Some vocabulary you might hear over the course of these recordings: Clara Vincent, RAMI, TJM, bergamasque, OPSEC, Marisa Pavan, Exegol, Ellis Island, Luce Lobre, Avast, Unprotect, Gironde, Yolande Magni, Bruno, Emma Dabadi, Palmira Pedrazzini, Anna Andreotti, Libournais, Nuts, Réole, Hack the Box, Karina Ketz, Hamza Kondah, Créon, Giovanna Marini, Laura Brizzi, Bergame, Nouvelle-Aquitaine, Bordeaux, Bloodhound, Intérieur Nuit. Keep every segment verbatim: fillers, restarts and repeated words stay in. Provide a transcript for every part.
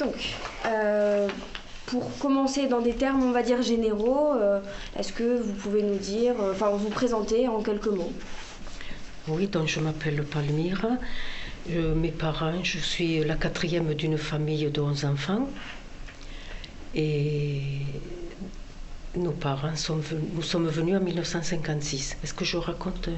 Donc, euh, pour commencer dans des termes, on va dire généraux, euh, est-ce que vous pouvez nous dire, enfin euh, vous présenter en quelques mots? Oui, donc je m'appelle Palmira. Euh, mes parents, je suis la quatrième d'une famille de onze enfants. Et nos parents, sont venus, nous sommes venus en mille neuf cent cinquante-six. Est-ce que je raconte?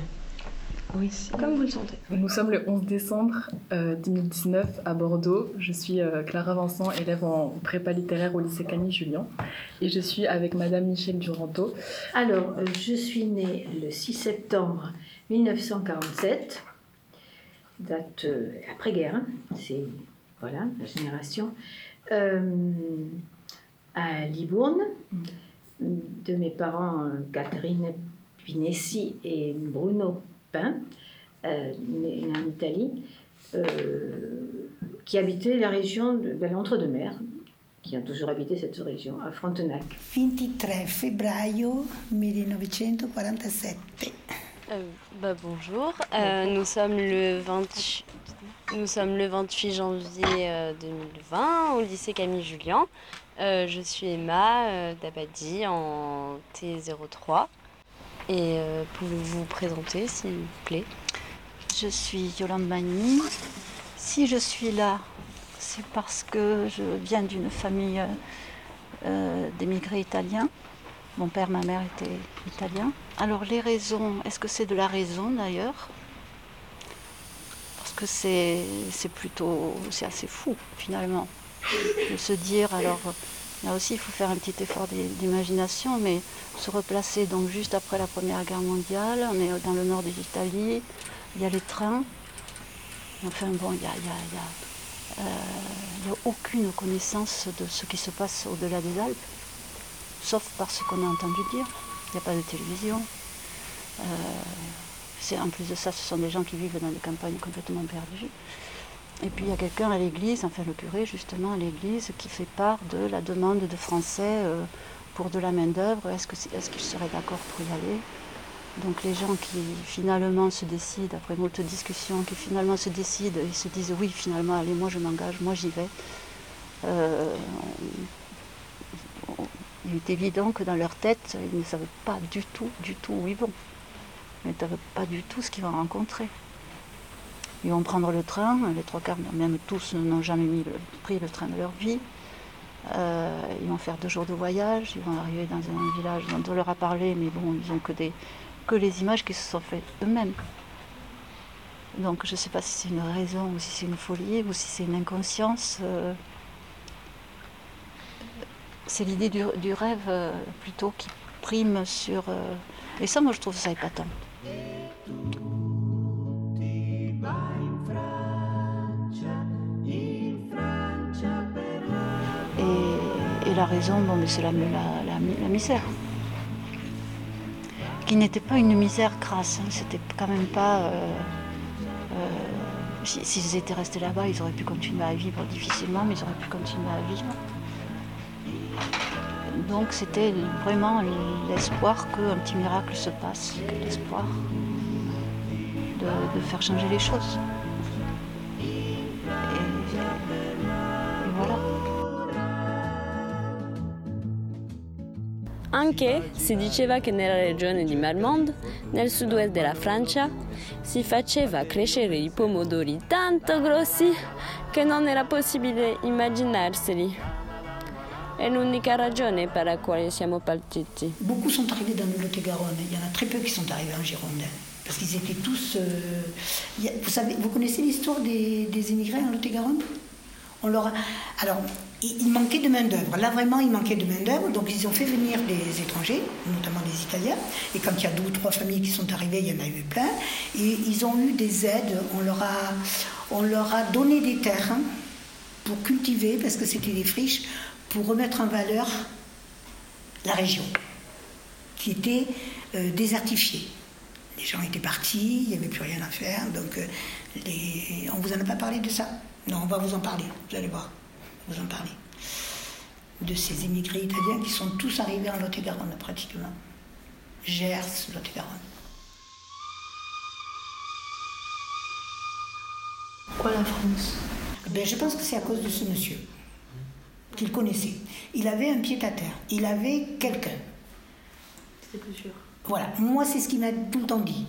Oui, comme vous le sentez. Nous sommes le onze décembre euh, deux mille dix-neuf à Bordeaux. Je suis euh, Clara Vincent, élève en prépa littéraire au lycée Camille Jullian. Et je suis avec Madame Michèle Duranteau. Alors, euh, je suis née le six septembre mille neuf cent quarante-sept. Date euh, après-guerre, hein. C'est voilà, la génération. Euh, à Libourne, de mes parents euh, Catherine Pinessi et Bruno. Euh, en Italie, euh, qui habitait la région de ben, l'Entre-deux-Mers, qui ont toujours habité cette région, à Frontenac. vingt-trois février mille neuf cent quarante-sept. Euh, bah, bonjour, euh, nous, sommes le vingt... nous sommes le vingt-huit janvier euh, deux mille vingt au lycée Camille Jullian. Euh, je suis Emma euh, Dabadi en T zéro trois. Et euh, pouvez-vous vous présenter, s'il vous plaît? Je suis Yolande Magni. Si je suis là, c'est parce que je viens d'une famille euh, d'émigrés italiens. Mon père, ma mère étaient italiens. Alors les raisons, est-ce que c'est de la raison d'ailleurs? Parce que c'est, c'est plutôt, c'est assez fou finalement de se dire alors... Là aussi, il faut faire un petit effort d'imagination, mais se replacer donc juste après la Première Guerre mondiale, on est dans le nord de l'Italie, il y a les trains. Enfin bon, il n'y a, il y a, il y a, euh, il y a aucune connaissance de ce qui se passe au-delà des Alpes, sauf par ce qu'on a entendu dire. Il n'y a pas de télévision. Euh, c'est, en plus de ça, ce sont des gens qui vivent dans des campagnes complètement perdues. Et puis il y a quelqu'un à l'église, enfin le curé justement à l'église, qui fait part de la demande de Français pour de la main-d'œuvre. Est-ce que, est-ce qu'ils seraient d'accord pour y aller? Donc les gens qui finalement se décident, après moult discussions, qui finalement se décident, ils se disent oui finalement, allez moi je m'engage, moi j'y vais. Euh, il est évident que dans leur tête, ils ne savent pas du tout, du tout où ils vont. Ils ne savent pas du tout ce qu'ils vont rencontrer. Ils vont prendre le train, les trois quarts, même tous n'ont jamais mis le, pris le train de leur vie. Euh, ils vont faire deux jours de voyage, ils vont arriver dans un village dont on leur a parlé, mais bon, ils n'ont que, que les images qui se sont faites eux-mêmes. Donc je ne sais pas si c'est une raison, ou si c'est une folie, ou si c'est une inconscience. Euh, c'est l'idée du, du rêve euh, plutôt qui prime sur... Euh, et ça, moi, je trouve ça épatant. Et la raison, bon, mais c'est la, la, la, la misère, qui n'était pas une misère crasse, hein. C'était quand même pas... Euh, euh, S'ils si, si étaient restés là-bas, ils auraient pu continuer à vivre difficilement, mais ils auraient pu continuer à vivre. Donc c'était vraiment l'espoir qu'un petit miracle se passe, l'espoir de, de faire changer les choses. Et, et voilà. Anche, si diceva che nella regione di Marmande, nel sud-ouest della Francia, si faceva crescere i pomodori tanto grossi che non era possibile immaginarseli. È l'unica ragione per la quale siamo partiti. Beaucoup sont arrivés dans le Lot-et-Garonne, il y en a très peu qui sont arrivés en Gironde. Parce qu'ils étaient tous... Euh, vous, savez, vous connaissez l'histoire des, des émigrés en Lot-et-Garonne? On leur a... Alors, il manquait de main-d'œuvre. Là, vraiment, il manquait de main-d'œuvre. Donc, ils ont fait venir des étrangers, notamment des Italiens. Et quand il y a deux ou trois familles qui sont arrivées, il y en a eu plein. Et ils ont eu des aides. On leur a, on leur a donné des terres pour cultiver, parce que c'était des friches, pour remettre en valeur la région, qui était euh, désertifiée. Les gens étaient partis, il n'y avait plus rien à faire. Donc, euh, les... on ne vous en a pas parlé de ça? Non, on va vous en parler, vous allez voir, vous en parler. De ces émigrés italiens qui sont tous arrivés en Lot-et-Garonne, pratiquement. Gers, Lot-et-Garonne. Pourquoi la France? Ben, je pense que c'est à cause de ce monsieur. qu'il connaissait. Il avait un pied à terre, il avait quelqu'un. C'est plus sûr. Voilà, moi c'est ce qu'il m'a tout le temps dit.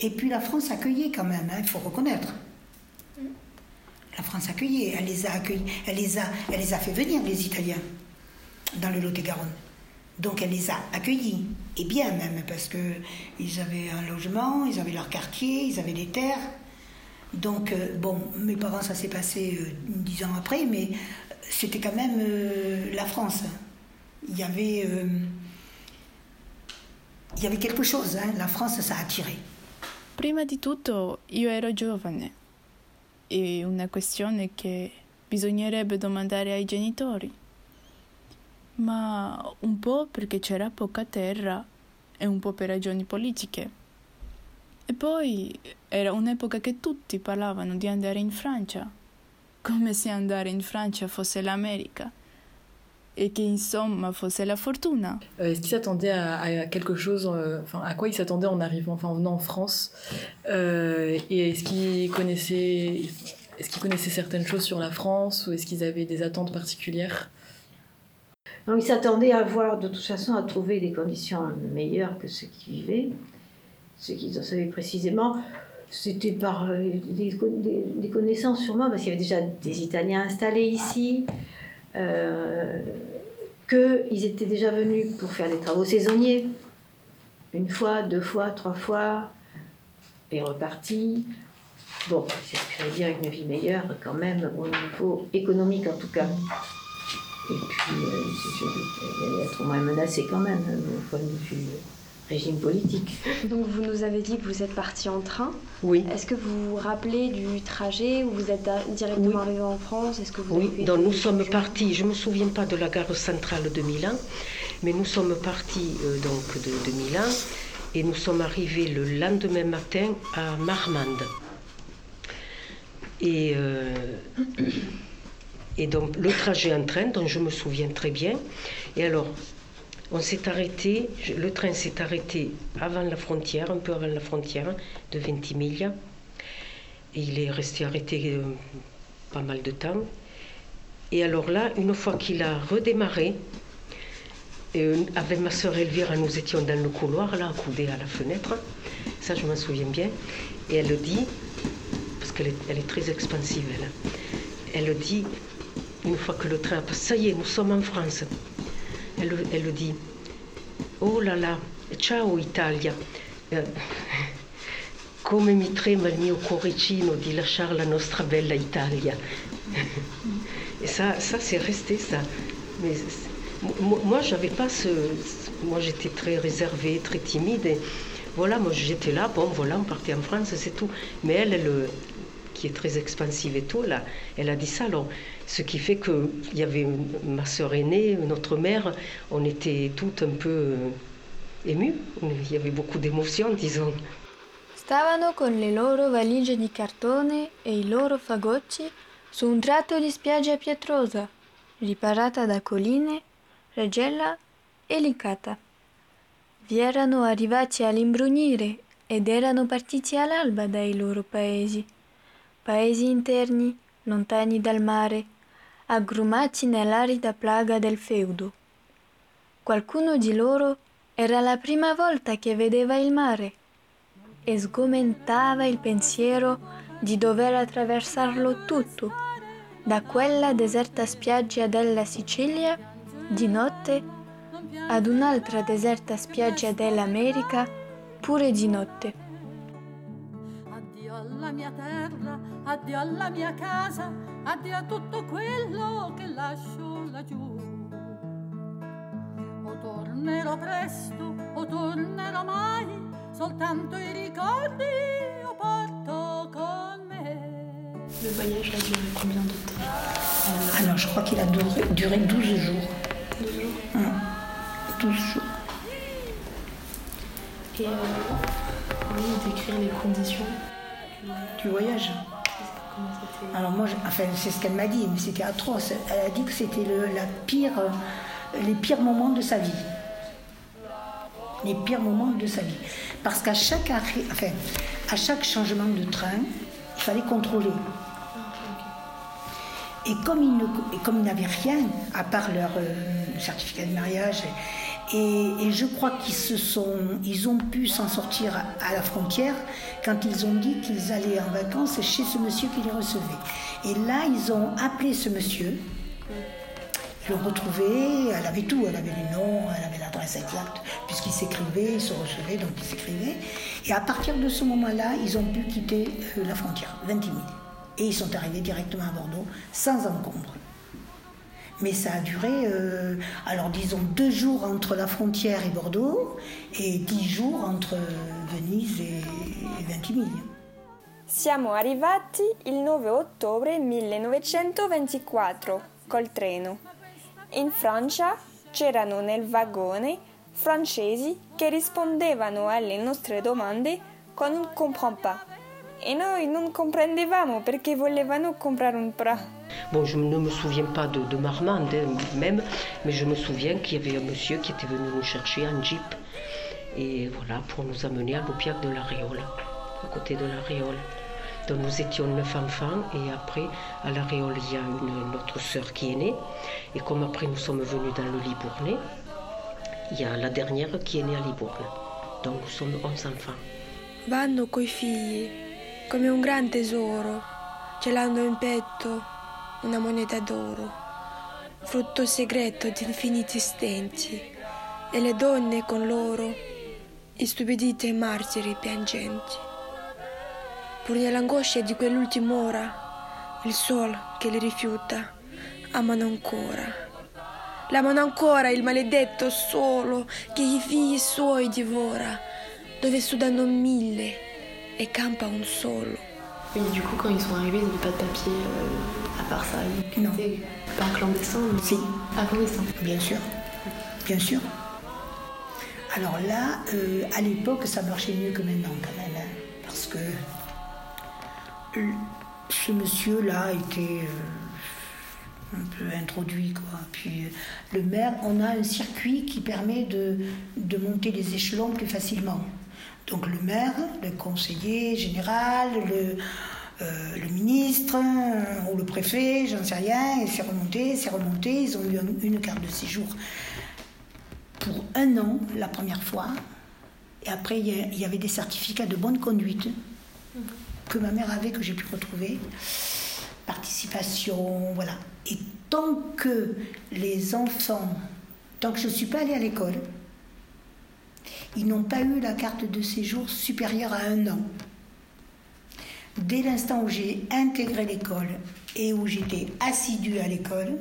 Et puis la France accueillait quand même, il hein, faut reconnaître. Mm. La France accueillait, elle les a accueillis, elle les a, elle les a fait venir, les Italiens, dans le Lot-et-Garonne. Donc elle les a accueillis, et bien même, parce qu'ils avaient un logement, ils avaient leur quartier, ils avaient des terres. Donc, euh, bon, mes parents, ça s'est passé dix euh, ans après, mais c'était quand même euh, la France. Il y avait, euh, il y avait quelque chose, hein. La France, ça a attiré. Prima di tutto, io ero giovane. È una questione che bisognerebbe domandare ai genitori. Ma un po' perché c'era poca terra e un po' per ragioni politiche. E poi era un'epoca che tutti parlavano di andare in Francia, come se andare in Francia fosse l'America e che insomma fosse la fortuna. Euh, est-ce qu'ils s'attendaient à, à quelque chose, euh, enfin à quoi ils s'attendaient en arrivant, enfin en venant en France, euh, et est-ce qu'ils connaissaient, est-ce qu'ils connaissaient certaines choses sur la France ou est-ce qu'ils avaient des attentes particulières? Non, ils s'attendaient à voir, de toute façon, à trouver des conditions meilleures que ceux qui vivaient. Ce qu'ils en savaient précisément, c'était par des, des, des connaissances sûrement, parce qu'il y avait déjà des Italiens installés ici, euh, qu'ils étaient déjà venus pour faire des travaux saisonniers, une fois, deux fois, trois fois, et repartis. Bon, c'est ce que je veux dire, une vie meilleure quand même, au niveau économique en tout cas. Et puis, euh, il allait être au moins menacé quand même, au point de vue régime politique. Donc vous nous avez dit que vous êtes parti en train. Oui. Est-ce que vous vous rappelez du trajet où vous êtes directement oui. arrivé en France? Est-ce que vous Oui, avez donc nous sommes partis, je ne me souviens pas de la gare centrale de Milan, mais nous sommes partis euh, donc de, de Milan et nous sommes arrivés le lendemain matin à Marmande. Et, euh, et donc le trajet en train, dont je me souviens très bien. Et alors, on s'est arrêté, le train s'est arrêté avant la frontière, un peu avant la frontière de Ventimiglia. Et il est resté arrêté pas mal de temps. Et alors là, une fois qu'il a redémarré, euh, avec ma sœur Elvira, nous étions dans le couloir, là, accoudés à la fenêtre. Ça, je m'en souviens bien. Et elle dit, parce qu'elle est, elle est très expansive, elle, elle dit, une fois que le train a passé, ça y est, nous sommes en France. Elle, elle dit « Oh là là, ciao Italia, eh, come mi trema il mio coricino di lasciare la nostra bella Italia. » Et ça, ça c'est resté ça. Mais, moi, moi, j'avais pas ce... Moi, j'étais très réservée, très timide. Et voilà, moi, j'étais là, bon, voilà, on partait en France, c'est tout. Mais elle, elle... qui est très expansive et tout, là, elle a dit ça. Alors, ce qui fait que il y avait ma sœur aînée, notre mère, on était toutes un peu émues. Il y avait beaucoup d'émotions, disons. Stavano con le loro valigie di cartone e i loro fagotti su un tratto di spiaggia pietrosa, riparata da colline, regella e licata. Vi erano arrivati all'imbrunire ed erano partiti all'alba dai loro paesi. Paesi interni, lontani dal mare, aggrumati nell'arida plaga del feudo. Qualcuno di loro era la prima volta che vedeva il mare e sgomentava il pensiero di dover attraversarlo tutto, da quella deserta spiaggia della Sicilia di notte ad un'altra deserta spiaggia dell'America pure di notte. La mia terra, addio alla mia casa, addio a tutto quello che lascio laggiù. O tornerò presto, o tornerò mai, soltanto I ricordi io porto con me. Le voyage a duré combien de temps? Alors je crois qu'il a duré, duré douze jours. douze jours mmh. douze jours. Et euh, vous décrire les conditions du voyage. Alors moi, je, enfin, c'est ce qu'elle m'a dit, mais c'était atroce. Elle a dit que c'était le, la pire, les pires moments de sa vie. Les pires moments de sa vie. Parce qu'à chaque arrêt, enfin, à chaque changement de train, il fallait contrôler. Et comme ils, ne, et comme ils n'avaient rien, à part leur euh, certificat de mariage, et, et je crois qu'ils se sont, ils ont pu s'en sortir à, à la frontière quand ils ont dit qu'ils allaient en vacances chez ce monsieur qui les recevait. Et là, ils ont appelé ce monsieur, ils l'ont retrouvé, elle avait tout, elle avait le nom, elle avait l'adresse exacte, puisqu'ils s'écrivaient, ils se recevaient, donc ils s'écrivaient. Et à partir de ce moment-là, ils ont pu quitter euh, la frontière, Ventimiglia. Et ils sont arrivés directement à Bordeaux, sans encombre. Mais ça a duré, euh, alors disons, deux jours entre la frontière et Bordeaux, et dix jours entre Venise et Ventimiglia. Siamo arrivati il nove ottobre millenovecentoventiquattro, col treno. In Francia c'erano nel vagone francesi che rispondevano alle nostre domande con un comprend pas. Et noi non comprendevamo perché volevano comprare un bras. Bon, je ne me souviens pas de, de Marmande même, mais je me souviens qu'il y avait un monsieur qui était venu nous chercher en jeep. Et voilà, pour nous amener à l'Opiac de la Réole, à côté de la Réole. Donc nous étions neuf enfants, et après, à la Réole, il y a une, notre sœur qui est née. Et comme après nous sommes venus dans le Libournais, il y a la dernière qui est née à Libourne. Donc nous sommes onze enfants. Vanno coi figli. Come un gran tesoro, ce l'hanno in petto, una moneta d'oro, frutto segreto di infiniti stenti, e le donne con loro, istupidite e martiri piangenti. Pur nell'angoscia di quell'ultima ora, il sol che li rifiuta, amano ancora. L'amano ancora il maledetto solo che i figli suoi divora, dove sudano mille, et campa un solo. Oui, du coup, quand ils sont arrivés, ils n'avaient pas de papier, euh, à part ça. Ils non. Pas clandestin, mais... Si. Ah, clandestin. Bien sûr. Bien sûr. Alors là, euh, à l'époque, ça marchait mieux que maintenant, quand même. Hein, parce que euh, ce monsieur-là était euh, un peu introduit, quoi. Puis euh, le maire, on a un circuit qui permet de, de monter les échelons plus facilement. Donc le maire, le conseiller général, le, euh, le ministre euh, ou le préfet, j'en sais rien, et c'est remonté, c'est remonté, ils ont eu un, une carte de séjour pour un an la première fois, et après il y, y avait des certificats de bonne conduite que ma mère avait, que j'ai pu retrouver, participation, voilà. Et tant que les enfants, tant que je ne suis pas allée à l'école, ils n'ont pas eu la carte de séjour supérieure à un an. Dès l'instant où j'ai intégré l'école et où j'étais assidue à l'école,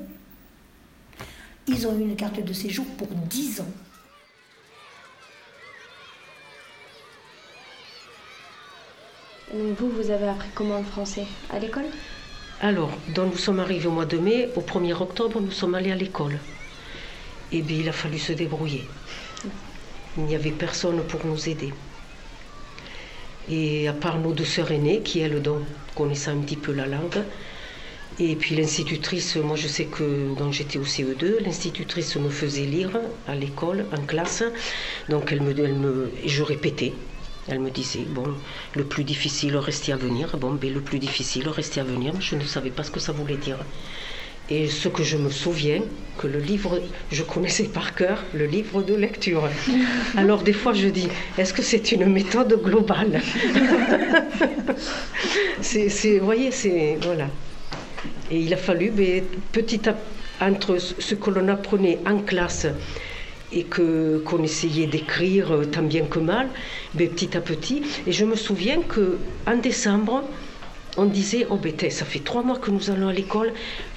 ils ont eu une carte de séjour pour dix ans. Vous, vous avez appris comment le français à l'école ? Alors, donc nous sommes arrivés au mois de mai, au premier octobre, nous sommes allés à l'école. Et bien, il a fallu se débrouiller. Il n'y avait personne pour nous aider. Et à part nos deux sœurs aînées, qui elles donc connaissaient un petit peu la langue, et puis l'institutrice, moi je sais que quand j'étais au C E deux, l'institutrice me faisait lire à l'école, en classe, donc elle me, elle me, je répétais. Elle me disait, bon, le plus difficile restait à venir, bon, ben, le plus difficile restait à venir, je ne savais pas ce que ça voulait dire. Et ce que je me souviens, que le livre, je connaissais par cœur le livre de lecture. Alors des fois je dis, est-ce que c'est une méthode globale ? c'est, c'est, vous voyez, c'est, voilà. Et il a fallu, mais, petit à, entre ce que l'on apprenait en classe et que, qu'on essayait d'écrire tant bien que mal, mais, petit à petit. Et je me souviens qu'en décembre, on disait, oh bête, ça fait trois mois que nous allons à l'école,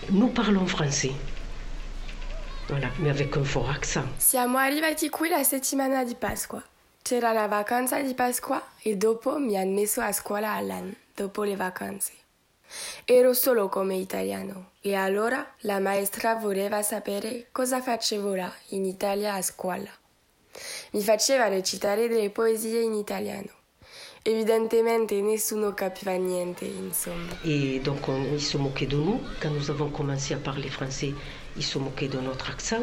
nous parlons français. Voilà, mais avec un fort accent. Siamo arrivati qui la settimana di Pasqua. C'era la vacanza di Pasqua e dopo mi hanno messo a scuola all'anno, dopo le vacanze. Ero solo come italiano e allora la maestra voleva sapere cosa facevo là in Italia a scuola. Mi faceva recitare delle poesie in italiano. Evidentemente, nessuno capiva niente, insomma. Et donc, on, ils se moquaient de nous. Quand nous avons commencé à parler français, ils se moquaient de notre accent.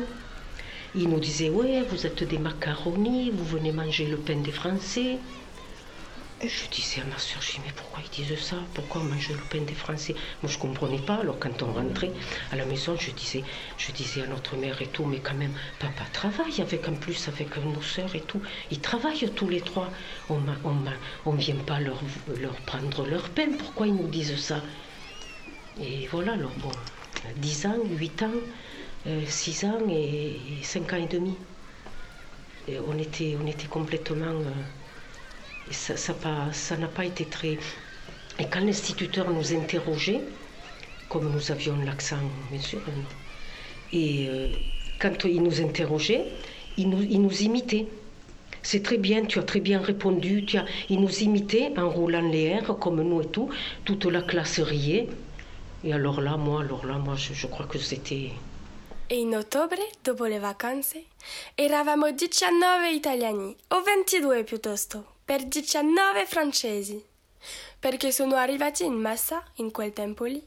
Ils nous disaient, ouais, vous êtes des macaronis, vous venez manger le pain des Français. Et je disais à ma soeur, je dis, mais pourquoi ils disent ça? Pourquoi on mange le pain des Français? Moi, je ne comprenais pas. Alors, quand on rentrait à la maison, je disais, je disais à notre mère et tout, mais quand même, papa travaille avec, en plus, avec nos soeurs et tout. Ils travaillent tous les trois. On ne vient pas leur, leur prendre leur pain. Pourquoi ils nous disent ça? Et voilà, alors bon, dix ans, huit ans, euh, six ans et cinq ans et demi. Et on, était, on était complètement... Euh, Et ça, ça, ça n'a pas été très... Et quand l'instituteur nous interrogeait, comme nous avions l'accent, bien sûr, et euh, quand il nous interrogeait, il nous, il nous imitait. C'est très bien, tu as très bien répondu. Tu as... Il nous imitait en roulant les airs, comme nous et tout. Toute la classe riait. Et alors là, moi, alors là, moi je, je crois que c'était... E in ottobre, dopo le vacanze, eravamo diciannove italiani, o ventidue piuttosto. Per diciannove francesi, perché sono arrivati in massa in quel tempo lì,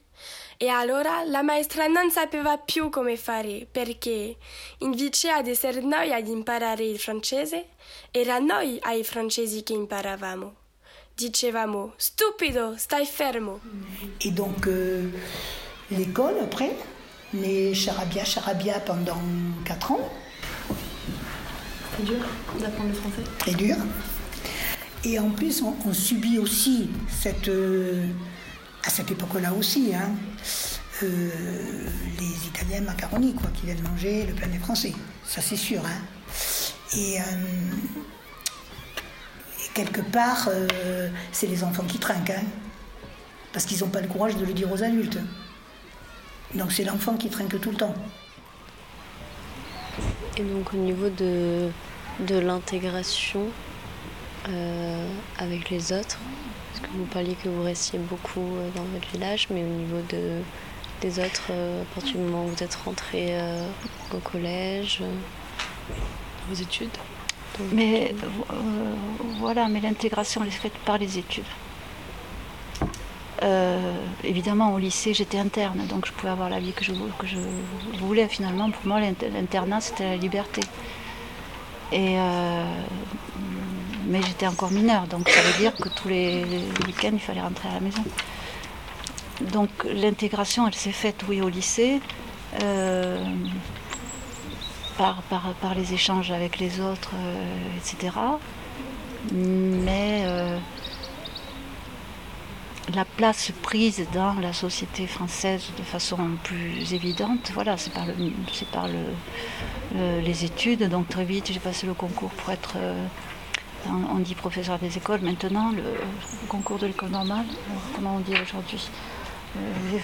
e allora la maestra non sapeva più come fare, perché invece ad essere noi ad imparare il francese, era noi ai francesi che imparavamo. Dicevamo, stupido, stai fermo. Et donc euh, l'école après, les charabia charabia pendant quatre ans. Très dur d'apprendre le français. Très dur. Et en plus, on, on subit aussi, cette, euh, à cette époque-là aussi, hein, euh, les Italiens macaroni, quoi, qui viennent manger le pain des Français. Ça, c'est sûr. Hein. Et, euh, et quelque part, euh, c'est les enfants qui trinquent, hein, parce qu'ils n'ont pas le courage de le dire aux adultes. Donc, c'est l'enfant qui trinque tout le temps. Et donc, au niveau de, de l'intégration, Euh, avec les autres, parce que vous parliez que vous restiez beaucoup euh, dans votre village, mais au niveau de, des autres, euh, à partir du moment où vous êtes rentrée euh, au collège, euh, vos études. Donc, mais euh, voilà, mais l'intégration elle est faite par les études. Euh, évidemment, au lycée, j'étais interne, donc je pouvais avoir la vie que je, que je voulais. Finalement, pour moi, l'internat c'était la liberté. Et euh, mais j'étais encore mineure, donc ça veut dire que tous les week-ends, il fallait rentrer à la maison. Donc l'intégration, elle s'est faite, oui, au lycée, euh, par, par, par les échanges avec les autres, euh, et cetera. Mais euh, la place prise dans la société française de façon plus évidente, voilà, c'est par, le, c'est par le, le, les études. Donc très vite, j'ai passé le concours pour être... Euh, on dit professeur des écoles maintenant, le concours de l'école normale, comment on dit aujourd'hui, l'E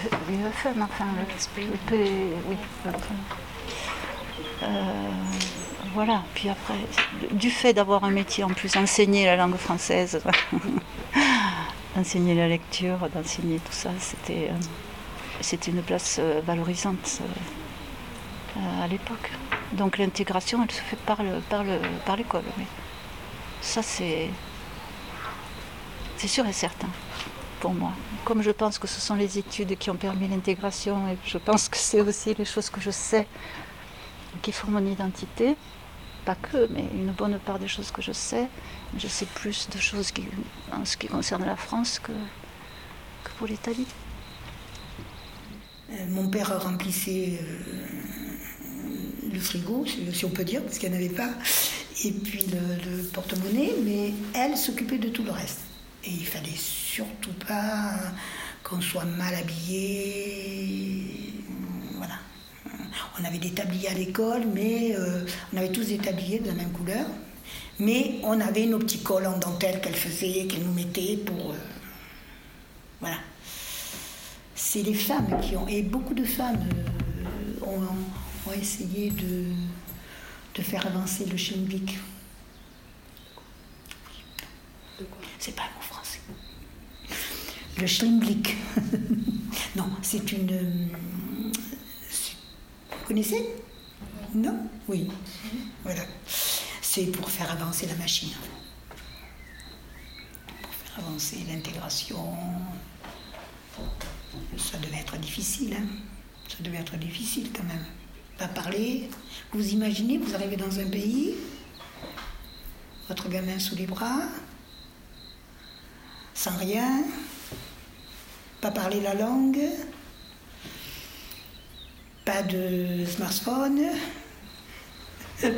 F M, enfin le P, oui. Euh, voilà, puis après, du fait d'avoir un métier en plus, enseigner la langue française, enseigner la lecture, d'enseigner tout ça, c'était, c'était une place valorisante à l'époque. Donc l'intégration, elle se fait par, le, par, le, par l'école, mais... Ça, c'est... c'est sûr et certain pour moi. Comme je pense que ce sont les études qui ont permis l'intégration et je pense que c'est aussi les choses que je sais qui font mon identité, pas que, mais une bonne part des choses que je sais, je sais plus de choses qui, en ce qui concerne la France que, que pour l'Italie. Euh, mon père remplissait euh, le frigo, si on peut dire, parce qu'il n'y en avait pas. Et puis le, le porte-monnaie, mais elle s'occupait de tout le reste. Et il fallait surtout pas qu'on soit mal habillé. Voilà. On avait des tabliers à l'école, mais euh, on avait tous des tabliers de la même couleur. Mais on avait nos petits cols en dentelle qu'elle faisait, qu'elle nous mettait pour. Euh, voilà. C'est les femmes qui ont. Et beaucoup de femmes euh, ont, ont essayé de. de faire avancer le schmilblick. De quoi ? C'est pas un mot français. Le schmilblick. Non, c'est une... Vous connaissez ? Non ? Oui. Voilà. C'est pour faire avancer la machine. Pour faire avancer l'intégration. Ça devait être difficile, hein. Ça devait être difficile quand même. Pas parler. Vous imaginez, vous arrivez dans un pays, votre gamin sous les bras, sans rien, pas parler la langue, pas de smartphone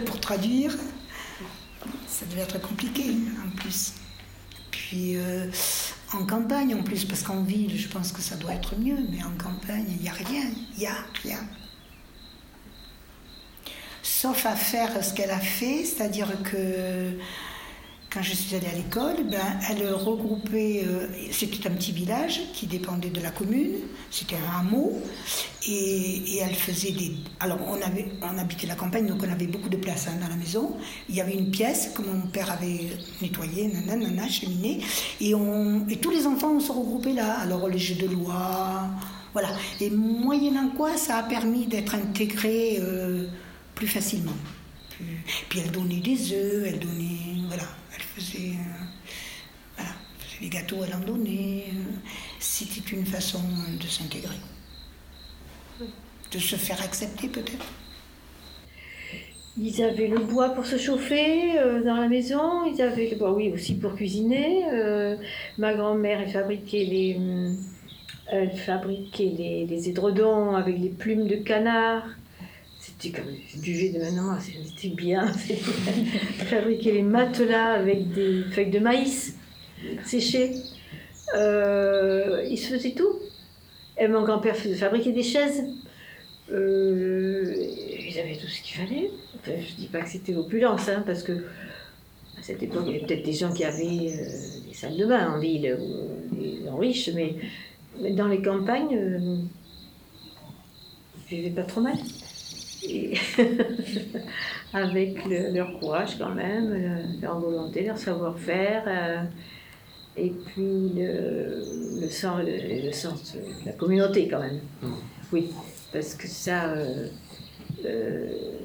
pour traduire. Ça devait être compliqué en plus. Puis euh, en campagne en plus, parce qu'en ville je pense que ça doit être mieux, mais en campagne il n'y a rien, il n'y a rien. Sauf à faire ce qu'elle a fait, c'est-à-dire que quand je suis allée à l'école, ben, elle regroupait, euh, c'était un petit village qui dépendait de la commune, c'était un hameau, et, et elle faisait des... Alors on, avait, on habitait la campagne, donc on avait beaucoup de place hein, dans la maison, il y avait une pièce que mon père avait nettoyée, nanana, cheminée, et, on, et tous les enfants on se regroupait là, alors les jeux de loi, voilà, et moyennant quoi ça a permis d'être intégré euh, plus facilement. Puis elle donnait des œufs, elle donnait... Voilà, elle faisait... Euh, voilà, faisait des gâteaux, elle en donnait. Euh, c'était une façon de s'intégrer. De se faire accepter, peut-être. Ils avaient le bois pour se chauffer euh, dans la maison. Ils avaient le bois, oui, aussi pour cuisiner. Euh, ma grand-mère, elle fabriquait les... Elle fabriquait les, les édredons avec les plumes de canard. C'était comme du jus de maintenant, c'était bien. Fabriquer les matelas avec des feuilles de maïs séchées. Euh, il se faisait tout. Et mon grand-père fabriquait des chaises. Euh, ils avaient tout ce qu'il fallait. Enfin, je ne dis pas que c'était opulence, hein, parce que à cette époque, il y avait peut-être des gens qui avaient euh, des salles de bain en ville, ou des gens riches, mais, mais dans les campagnes, euh, ils ne vivaient pas trop mal. Et avec le, leur courage quand même, le, leur volonté, leur savoir-faire, euh, et puis le, le, sens, le, le sens de la communauté quand même. Mmh. Oui, parce que ça, euh, euh,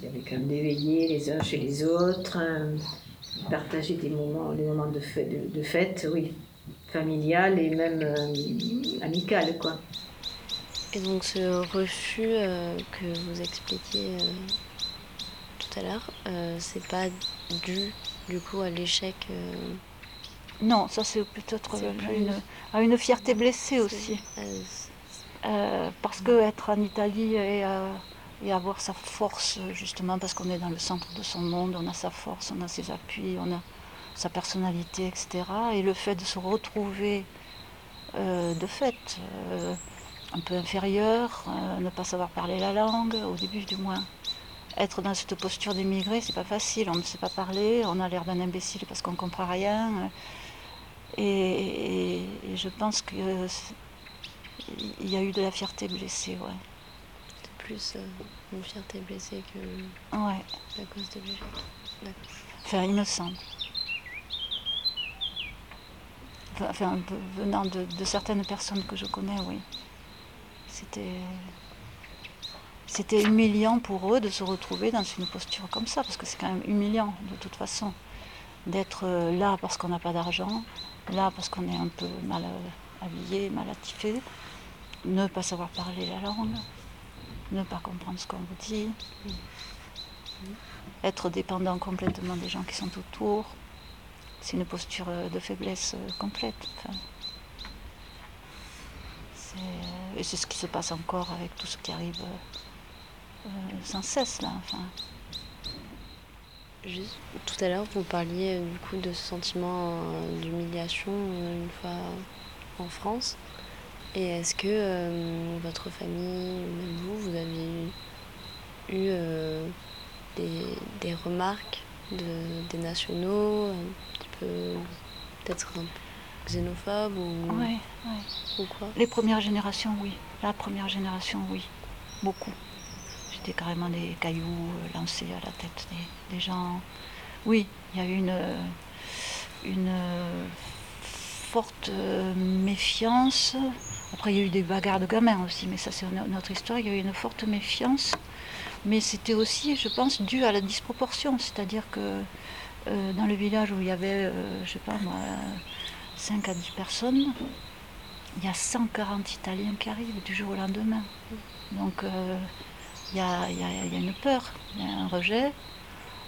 il y avait quand même des veillées les uns chez les autres, euh, partager des moments, des moments de fête, de, de fête, oui, familiales et même euh, amicales, quoi. Et donc ce refus euh, que vous expliquiez euh, tout à l'heure, euh, c'est pas dû du coup à l'échec euh... Non, ça c'est peut-être c'est plus... une, à une fierté blessée aussi. Euh, euh, parce que être en Italie et, euh, et avoir sa force, justement parce qu'on est dans le centre de son monde, on a sa force, on a ses appuis, on a sa personnalité, et cetera. Et le fait de se retrouver euh, de fait... Euh, un peu inférieur, euh, ne pas savoir parler la langue, au début du moins. Être dans cette posture d'émigré, c'est pas facile, on ne sait pas parler, on a l'air d'un imbécile parce qu'on ne comprend rien. Et, et, et je pense qu'il euh, y a eu de la fierté blessée, ouais. C'est plus euh, une fierté blessée que ouais. À cause de l'échec. D'accord. Enfin, il me semble. Enfin, un peu, venant de, de certaines personnes que je connais, oui. C'était, c'était humiliant pour eux de se retrouver dans une posture comme ça, parce que c'est quand même humiliant de toute façon, d'être là parce qu'on n'a pas d'argent, là parce qu'on est un peu mal habillé, mal attifé, ne pas savoir parler la langue, ne pas comprendre ce qu'on vous dit, être dépendant complètement des gens qui sont autour, c'est une posture de faiblesse complète. Enfin, et c'est ce qui se passe encore avec tout ce qui arrive euh, sans cesse, là, enfin. Juste, tout à l'heure, vous parliez du coup de ce sentiment euh, d'humiliation euh, une fois en France. Et est-ce que euh, votre famille, même vous, vous avez eu, eu euh, des, des remarques de, des nationaux, un petit peu, peut-être un peu xénophobe ou... Ouais, ouais. Ou quoi? Les premières générations, oui. La première génération, oui. Beaucoup. J'étais carrément des cailloux lancés à la tête des, des gens. Oui, il y a eu une, une forte méfiance. Après, il y a eu des bagarres de gamins aussi, mais ça, c'est notre histoire. Il y a eu une forte méfiance. Mais c'était aussi, je pense, dû à la disproportion. C'est-à-dire que euh, dans le village où il y avait, euh, je sais pas moi... cinq à dix personnes, il y a cent quarante Italiens qui arrivent du jour au lendemain. Donc il euh, y, a, y, a, y a une peur, il y a un rejet.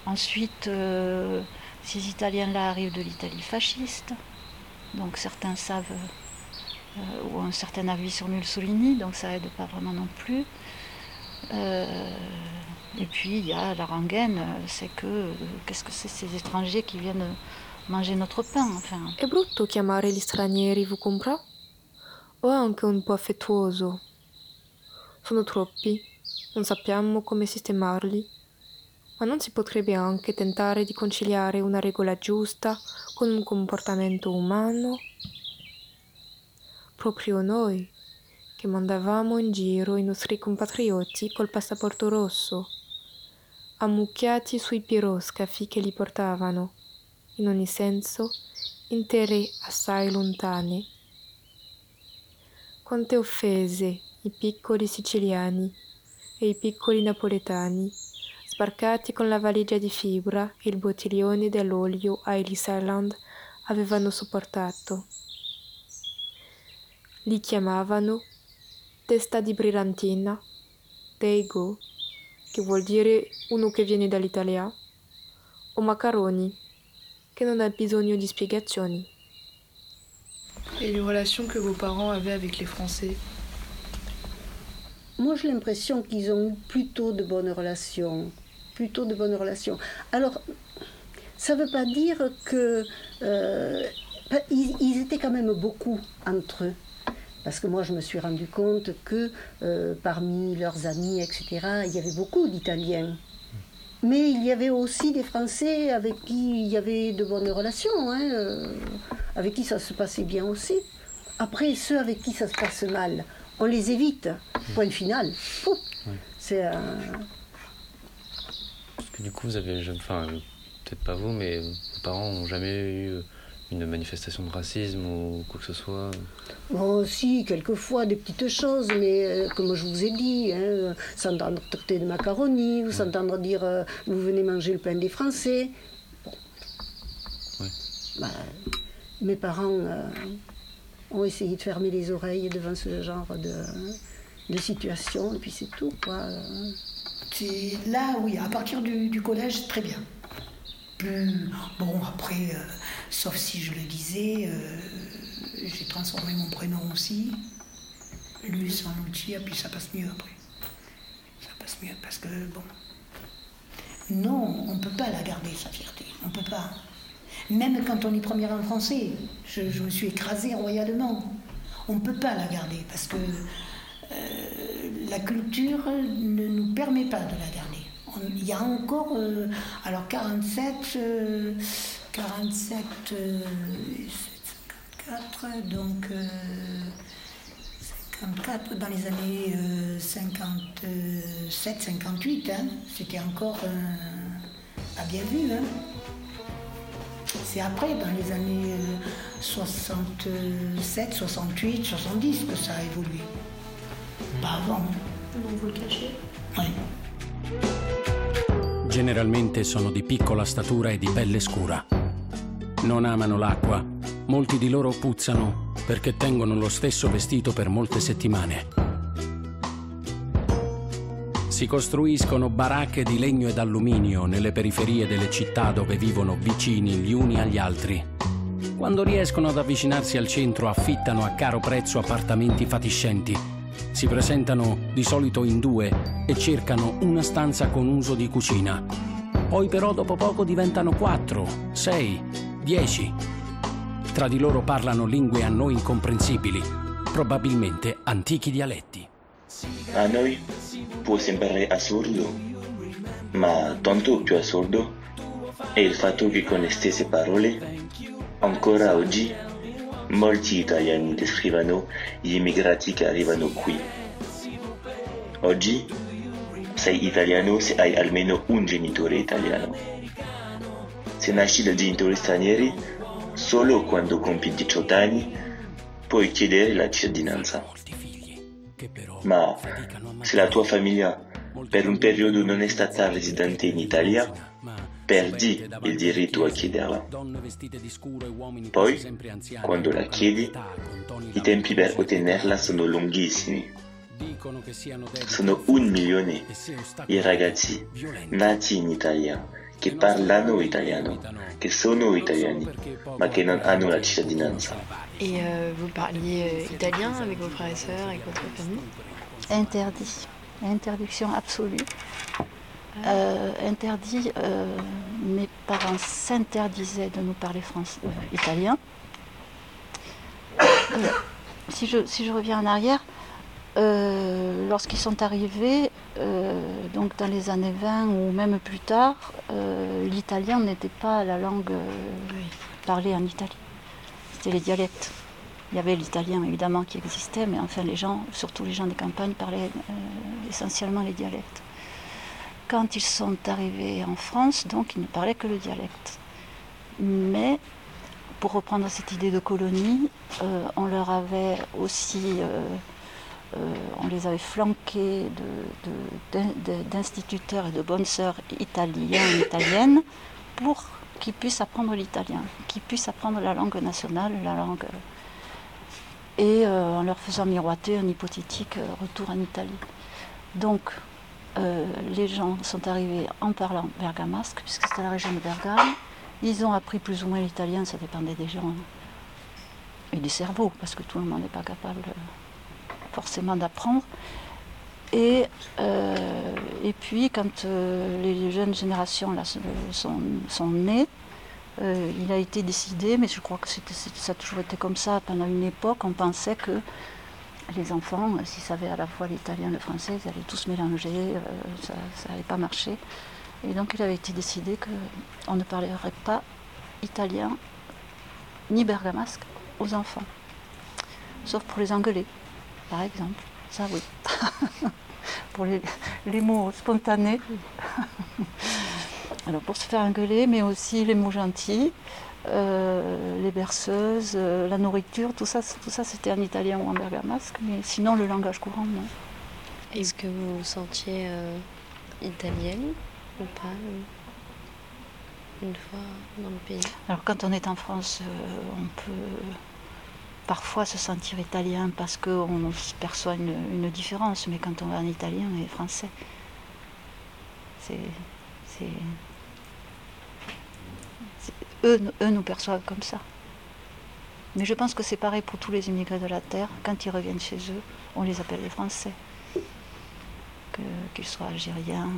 Ensuite, euh, ces Italiens-là arrivent de l'Italie fasciste, donc certains savent euh, ou ont un certain avis sur Mulsolini, donc ça aide pas vraiment non plus. Euh, et puis il y a la rengaine, c'est que euh, qu'est-ce que c'est ces étrangers qui viennent mangiare notre pain, enfin. È brutto chiamare gli stranieri vous comprà? O è anche un po' affettuoso? Sono troppi, non sappiamo come sistemarli. Ma non si potrebbe anche tentare di conciliare una regola giusta con un comportamento umano? Proprio noi, che mandavamo in giro i nostri compatrioti col passaporto rosso, ammucchiati sui piroscafi che li portavano. In ogni senso, in terre assai lontane. Quante offese i piccoli siciliani e i piccoli napoletani, sbarcati con la valigia di fibra e il bottiglione dell'olio a Ellis Island, avevano sopportato. Li chiamavano testa di brillantina, Deigo, che vuol dire uno che viene dall'Italia, o macaroni, che non ha bisogno di spiegazioni. Et les relations que vos parents avaient avec les Français? Moi, j'ai l'impression qu'ils ont eu plutôt de bonnes relations. Plutôt de bonnes relations. Alors, ça ne veut pas dire que... Euh, ils, ils étaient quand même beaucoup entre eux. Parce que moi, je me suis rendu compte que euh, parmi leurs amis, et cetera, il y avait beaucoup d'Italiens. Mais il y avait aussi des Français avec qui il y avait de bonnes relations, hein, euh, avec qui ça se passait bien aussi. Après, ceux avec qui ça se passe mal, on les évite. Point final. Pouf, oui. C'est euh... Parce que du coup, vous avez, enfin, peut-être pas vous, mais vos parents n'ont jamais eu une manifestation de racisme ou quoi que ce soit? Bon, si, quelquefois, des petites choses, mais euh, comme je vous ai dit, hein, s'entendre traiter de macaroni, ou ouais. S'entendre dire euh, « vous venez manger le pain des Français ». Bon. Ouais. Bah, mes parents euh, ont essayé de fermer les oreilles devant ce genre de, de situation, et puis c'est tout, quoi. C'est là, oui, à partir du, du collège, très bien. Plus, bon, après, euh, sauf si je le disais, euh, j'ai transformé mon prénom aussi, Luce en Lucia, puis ça passe mieux après. Ça passe mieux parce que, bon... Non, on ne peut pas la garder, sa fierté, on ne peut pas. Même quand on est première en français, je, je me suis écrasée royalement. On ne peut pas la garder parce que euh, la culture ne nous permet pas de la garder. Il y a encore, euh, alors quarante-sept, euh, quarante-sept, euh, cinquante-quatre, donc euh, cinquante-quatre dans les années euh, cinquante-sept, cinquante-huit, hein, c'était encore euh, à bien vu. Hein. C'est après, dans les années euh, soixante-sept, soixante-huit, soixante-dix que ça a évolué. Pas avant. Donc vous le cachez? Oui. Generalmente sono di piccola statura e di pelle scura. Non amano l'acqua, molti di loro puzzano perché tengono lo stesso vestito per molte settimane. Si costruiscono baracche di legno ed alluminio nelle periferie delle città dove vivono vicini gli uni agli altri. Quando riescono ad avvicinarsi al centro affittano a caro prezzo appartamenti fatiscenti. Si presentano di solito in due e cercano una stanza con uso di cucina. Poi però dopo poco diventano quattro, sei, dieci. Tra di loro parlano lingue a noi incomprensibili, probabilmente antichi dialetti. A noi può sembrare assurdo, ma tanto più assurdo è il fatto che con le stesse parole, ancora oggi, molti italiani descrivono gli immigrati che arrivano qui. Oggi sei italiano se hai almeno un genitore italiano. Se nasci da genitori stranieri, solo quando compi diciotto anni puoi chiedere la cittadinanza. Ma se la tua famiglia per un periodo non è stata residente in Italia, perdi il diritto a chiederla. Poi, quando la chiedi, i tempi per ottenerla sono lunghissimi. Sono un milione i ragazzi nati in Italia che parlano italiano, che sono italiani, ma che non hanno la cittadinanza. Et euh, vous parliez euh, italien avec vos frères et sœurs, avec votre famille? Interdit, interdiction absolue. Euh, interdit, euh, mes parents s'interdisaient de nous parler français, euh, italien. Euh, si, je, si je reviens en arrière, euh, lorsqu'ils sont arrivés, euh, donc dans les années vingt ou même plus tard, euh, l'italien n'était pas la langue euh, parlée en Italie. C'était les dialectes. Il y avait l'italien évidemment qui existait, mais enfin les gens, surtout les gens des campagnes, parlaient euh, essentiellement les dialectes. Quand ils sont arrivés en France, donc ils ne parlaient que le dialecte. Mais, pour reprendre cette idée de colonie, euh, on leur avait aussi, euh, euh, on les avait flanqués de, de, de, d'instituteurs et de bonnes sœurs italiens et italiennes pour qu'ils puissent apprendre l'italien, qu'ils puissent apprendre la langue nationale, la langue. Et euh, en leur faisant miroiter un hypothétique retour en Italie. Donc, Euh, les gens sont arrivés en parlant bergamasque, puisque c'était la région de Bergame. Ils ont appris plus ou moins l'italien, ça dépendait des gens et du cerveau, parce que tout le monde n'est pas capable euh, forcément d'apprendre. Et, euh, et puis, quand euh, les jeunes générations là, sont, sont nées, euh, il a été décidé, mais je crois que c'était, ça a toujours été comme ça, pendant une époque, on pensait que les enfants, euh, s'ils savaient à la fois l'italien et le français, ils allaient tous mélanger, euh, ça n'allait pas marcher. Et donc il avait été décidé qu'on ne parlerait pas italien ni bergamasque aux enfants. Sauf pour les engueuler, par exemple. Ça oui. Pour les, les mots spontanés. Alors pour se faire engueuler, mais aussi les mots gentils. Euh, les berceuses, euh, la nourriture, tout ça, tout ça c'était en italien ou en bergamasque, mais sinon le langage courant, non. Est-ce que vous vous sentiez euh, italienne ou pas euh, une fois dans le pays? Alors quand on est en France, euh, on peut parfois se sentir italien parce qu'on perçoit une, une différence, mais quand on va en italien, on est français. C'est... c'est... Eux, eux nous perçoivent comme ça. Mais je pense que c'est pareil pour tous les immigrés de la Terre. Quand ils reviennent chez eux, on les appelle les Français. Que, qu'ils soient algériens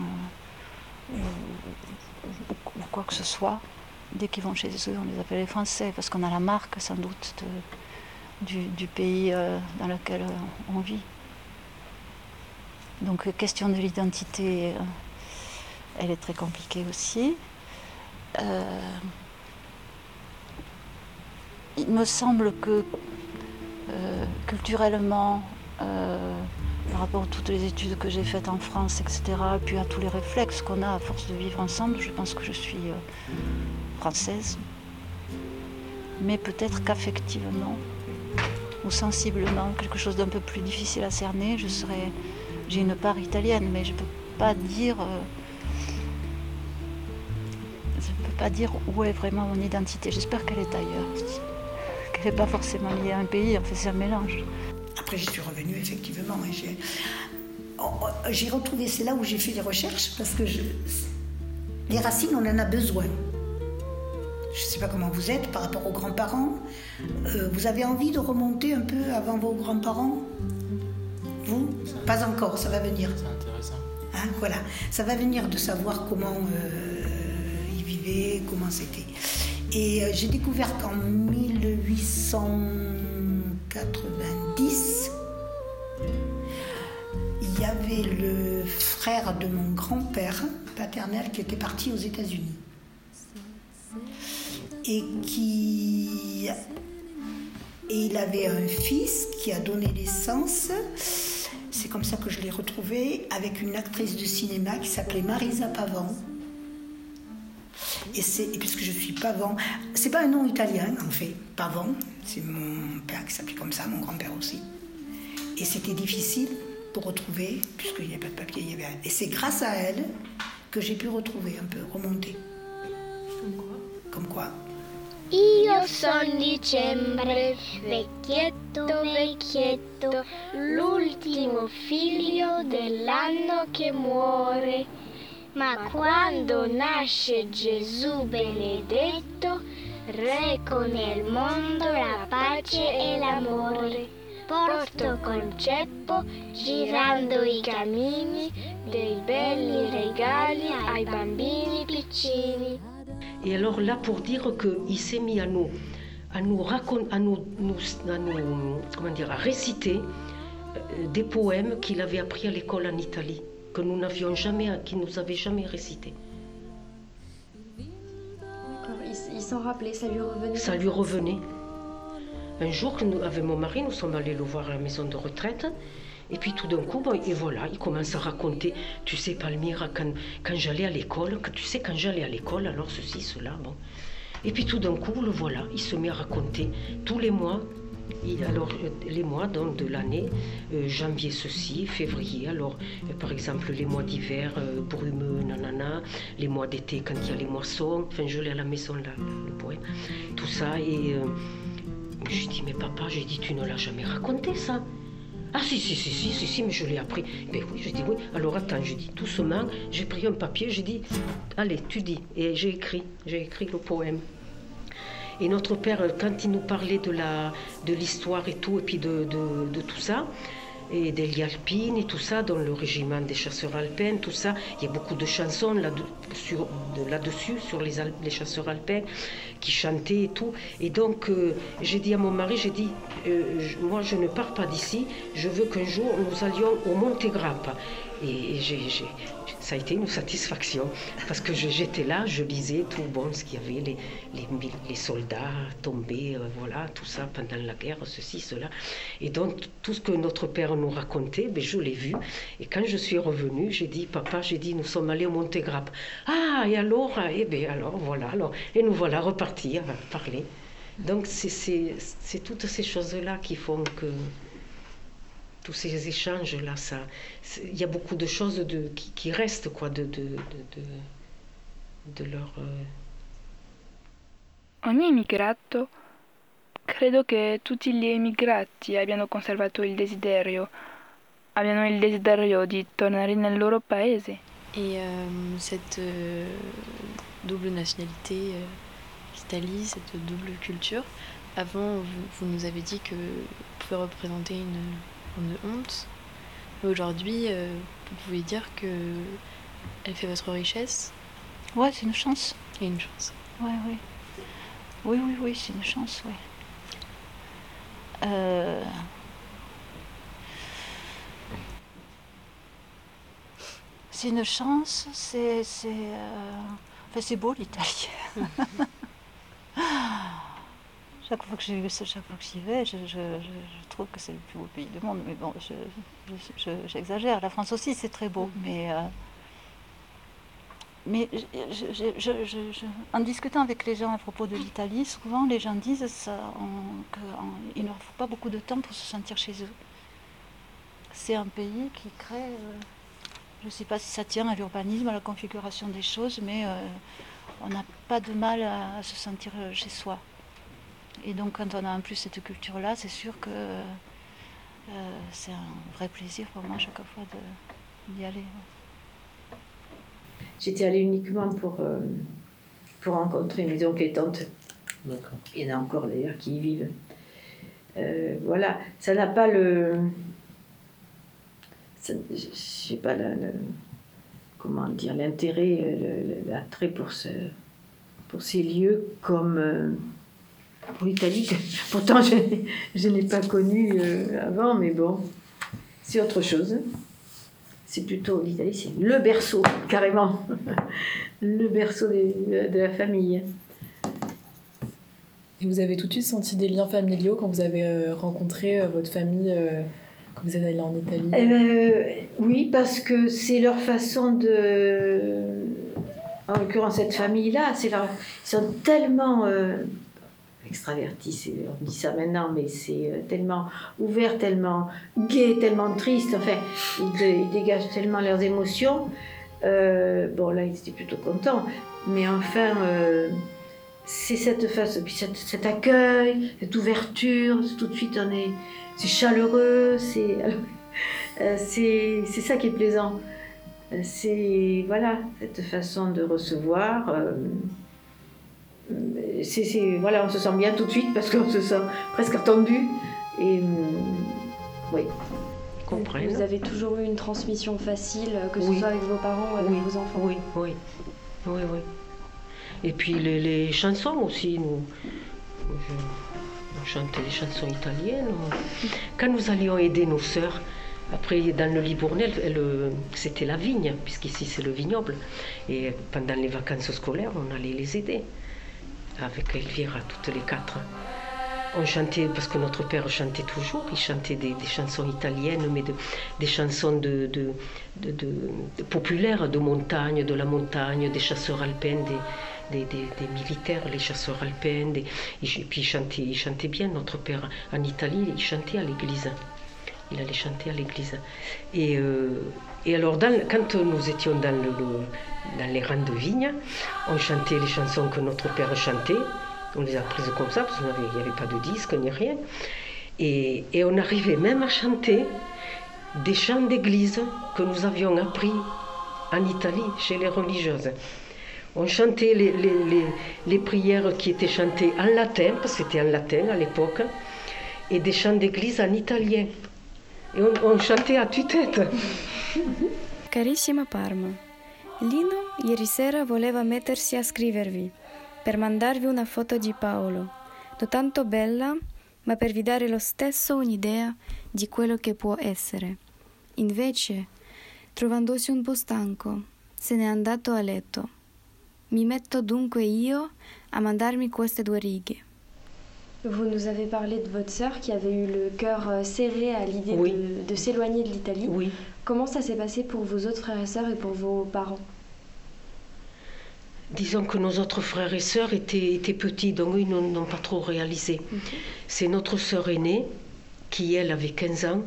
euh, ou, ou, ou quoi que ce soit, dès qu'ils vont chez eux, on les appelle les Français. Parce qu'on a la marque, sans doute, de, du, du pays euh, dans lequel euh, on vit. Donc, question de l'identité, euh, elle est très compliquée aussi. Euh, il me semble que euh, culturellement, euh, par rapport à toutes les études que j'ai faites en France, et cetera, puis à tous les réflexes qu'on a à force de vivre ensemble, je pense que je suis euh, française, mais peut-être qu'affectivement ou sensiblement, quelque chose d'un peu plus difficile à cerner, je serais, j'ai une part italienne, mais je ne peux pas dire... Euh, pas dire où est vraiment mon identité. J'espère qu'elle est ailleurs, qu'elle n'est pas forcément liée à un pays, en fait c'est un mélange. Après j'y suis revenue effectivement, et j'ai... j'ai retrouvé, c'est là où j'ai fait les recherches, parce que je... les racines on en a besoin. Je ne sais pas comment vous êtes par rapport aux grands-parents, euh, vous avez envie de remonter un peu avant vos grands-parents? Vous? Pas encore, ça va venir. C'est intéressant. Hein, voilà, ça va venir de savoir comment... Euh... comment c'était. Et euh, j'ai découvert qu'en mille huit cent quatre-vingt-dix, il y avait le frère de mon grand-père paternel qui était parti aux États-Unis et qui et il avait un fils qui a donné naissance, c'est comme ça que je l'ai retrouvé, avec une actrice de cinéma qui s'appelait Marisa Pavan. Et, c'est, et puisque je suis Pavon, c'est pas un nom italien en fait, Pavon, c'est mon père qui s'appelait comme ça, mon grand-père aussi. Et c'était difficile pour retrouver, puisqu'il n'y avait pas de papier, il y avait un... Et c'est grâce à elle que j'ai pu retrouver un peu, remonter. Comme quoi? Comme quoi? Io son dicembre, vecchietto, vecchietto, l'ultimo figlio dell'anno che muore. Ma quando nasce Gesù benedetto, Re con il mondo la pace e l'amore, porto col ceppo girando i cammini dei belli regali ai bambini piccini. Et alors là, pour dire qu'il s'est mis à nous, à nous raconter, à nous, nous, à nous, comment dire, à réciter des poèmes qu'il avait appris à l'école en Italie, que nous n'avions jamais, qui nous avait jamais récités. Il s'en rappelait, ça lui revenait. Ça lui revenait. Un jour, nous, avec mon mari, nous sommes allés le voir à la maison de retraite. Et puis tout d'un coup, bon, et voilà, il commence à raconter. Tu sais, Palmira, quand, quand j'allais à l'école, tu sais, quand j'allais à l'école, alors ceci, cela, bon. Et puis tout d'un coup, le voilà, il se met à raconter tous les mois. Il, alors, les mois donc, de l'année, euh, janvier ceci, février, alors euh, par exemple les mois d'hiver, euh, brumeux, nanana, les mois d'été quand il y a les moissons, enfin je l'ai à la maison là, le poème, tout ça. Et euh, je lui dis, mais papa, j'ai dit, tu ne l'as jamais raconté ça. Ah si, si, si, si, si, si, mais je l'ai appris. Ben oui, je dis oui, alors attends, je dis doucement, j'ai pris un papier, j'ai dit, allez, tu dis, et j'ai écrit, j'ai écrit le poème. Et notre père, quand il nous parlait de la, de l'histoire et tout, et puis de, de, de tout ça, et des liens alpines et tout ça, dans le régiment des chasseurs alpins, tout ça, il y a beaucoup de chansons là, sur, de, là-dessus, sur les, les chasseurs alpins, qui chantaient et tout. Et donc, euh, j'ai dit à mon mari, j'ai dit, euh, je, moi je ne pars pas d'ici, je veux qu'un jour nous allions au Monte Grappa. Et, et j'ai, j'ai, ça a été une satisfaction, parce que j'étais là, je lisais tout bon, ce qu'il y avait, les, les, les soldats tombés, euh, voilà, tout ça, pendant la guerre, ceci, cela. Et donc, tout ce que notre père nous racontait, ben, je l'ai vu. Et quand je suis revenue, j'ai dit, papa, j'ai dit, nous sommes allés au Monte Grappa. Ah, et alors, eh bien, alors, voilà, alors, et nous voilà repartis à parler. Donc, c'est, c'est, c'est toutes ces choses-là qui font que... Tous ces échanges-là, ça, il y a beaucoup de choses de, qui, qui restent, quoi, de, de, de, de leur... Euh... Ogni immigrato, credo che tutti gli emigrati abbiano conservato il desiderio, abbiano il desiderio di tornare nel loro paese. Et euh, cette euh, double nationalité, euh, Italie, cette double culture, avant, vous, vous nous avez dit que vous pouvez représenter une... de honte, mais aujourd'hui euh, vous pouvez dire que elle fait votre richesse. Ouais, c'est une chance. Et une chance. Ouais, oui. Oui, oui, oui, c'est une chance, oui. Euh... C'est une chance, c'est, c'est, euh... enfin, c'est beau l'Italie. Chaque fois que j'y vais, chaque fois que j'y vais je, je, je trouve que c'est le plus beau pays du monde. Mais bon, je, je, je, j'exagère. La France aussi, c'est très beau. Mais, euh, mais je, je, je, je, je, en discutant avec les gens à propos de l'Italie, souvent les gens disent qu'il ne leur faut pas beaucoup de temps pour se sentir chez eux. C'est un pays qui crée... Euh, je ne sais pas si ça tient à l'urbanisme, à la configuration des choses, mais euh, on n'a pas de mal à, à se sentir chez soi. Et donc quand on a en plus cette culture-là, c'est sûr que euh, c'est un vrai plaisir pour moi chaque fois de, d'y aller. Ouais. J'étais allée uniquement pour, euh, pour rencontrer mes oncles et tantes. D'accord. Il y en a encore d'ailleurs qui y vivent. Euh, voilà, ça n'a pas le... Ça, je ne sais pas la, la, comment dire, l'intérêt, l'attrait pour, ce, pour ces lieux comme... Euh, pour l'Italie, pourtant je, je n'ai pas connu euh, avant, mais bon, c'est autre chose. C'est plutôt l'Italie, c'est le berceau, carrément, le berceau de, de la famille. Et vous avez tout de suite senti des liens familiaux quand vous avez rencontré votre famille, euh, quand vous êtes allé en Italie ? euh, Oui, parce que c'est leur façon de... En l'occurrence, cette famille-là, c'est leur... ils sont tellement... Euh... extraverti, on dit ça maintenant, mais c'est tellement ouvert, tellement gai, tellement triste, enfin, ils, ils dégagent tellement leurs émotions. Euh, bon, là, ils étaient plutôt contents, mais enfin, euh, c'est cette face, puis cette, cet accueil, cette ouverture, tout de suite, on est, c'est chaleureux, c'est, alors, euh, c'est, c'est ça qui est plaisant. c'est voilà cette façon de recevoir. Euh, c'est, c'est voilà, on se sent bien tout de suite parce qu'on se sent presque attendu et euh, oui. Compris. Vous avez toujours eu une transmission facile, que ce oui. soit avec vos parents ou avec oui. vos enfants. Oui, oui, oui, oui. Et puis les, les chansons aussi, nous. On chantait des chansons italiennes. Quand nous allions aider nos sœurs, après dans le Libournais, c'était la vigne, puisqu'ici c'est le vignoble. Et pendant les vacances scolaires, on allait les aider, avec Elvira, toutes les quatre. On chantait, parce que notre père chantait toujours, il chantait des, des chansons italiennes, mais de, des chansons de, de, de, de, de populaires, de montagne, de la montagne, des chasseurs alpins, des, des, des, des militaires, les chasseurs alpins. Des, et, et puis il chantait, il chantait bien, notre père en Italie, il chantait à l'église. Il allait chanter à l'église. Et, euh, et alors, dans, quand nous étions dans, le, le, dans les rangs de vignes, on chantait les chansons que notre père chantait. On les a prises comme ça, parce qu'il n'y avait pas de disque, ni rien. Et, et on arrivait même à chanter des chants d'église que nous avions appris en Italie, chez les religieuses. On chantait les, les, les, les prières qui étaient chantées en latin, parce que c'était en latin à l'époque, et des chants d'église en italien. Et on, on chantait à tue-tête. Carissima Parma, Lino ieri sera voleva mettersi a scrivervi. Per mandarvi una foto di Paolo, non tanto bella, ma per vi dare lo stesso un'idea di quello che può essere. Invece, trovandosi un po' stanco, se n'è andato a letto. Mi metto dunque io a mandarmi queste due righe. Vous nous avez parlé de votre sœur qui avait eu le cœur serré à l'idée oui. de, de s'éloigner de l'Italie. Oui. Comment ça s'est passé pour vos autres frères et sœurs et pour vos parents ? Disons que nos autres frères et sœurs étaient, étaient petits, donc ils n'ont pas trop réalisé. Okay. C'est notre sœur aînée, qui elle avait quinze ans,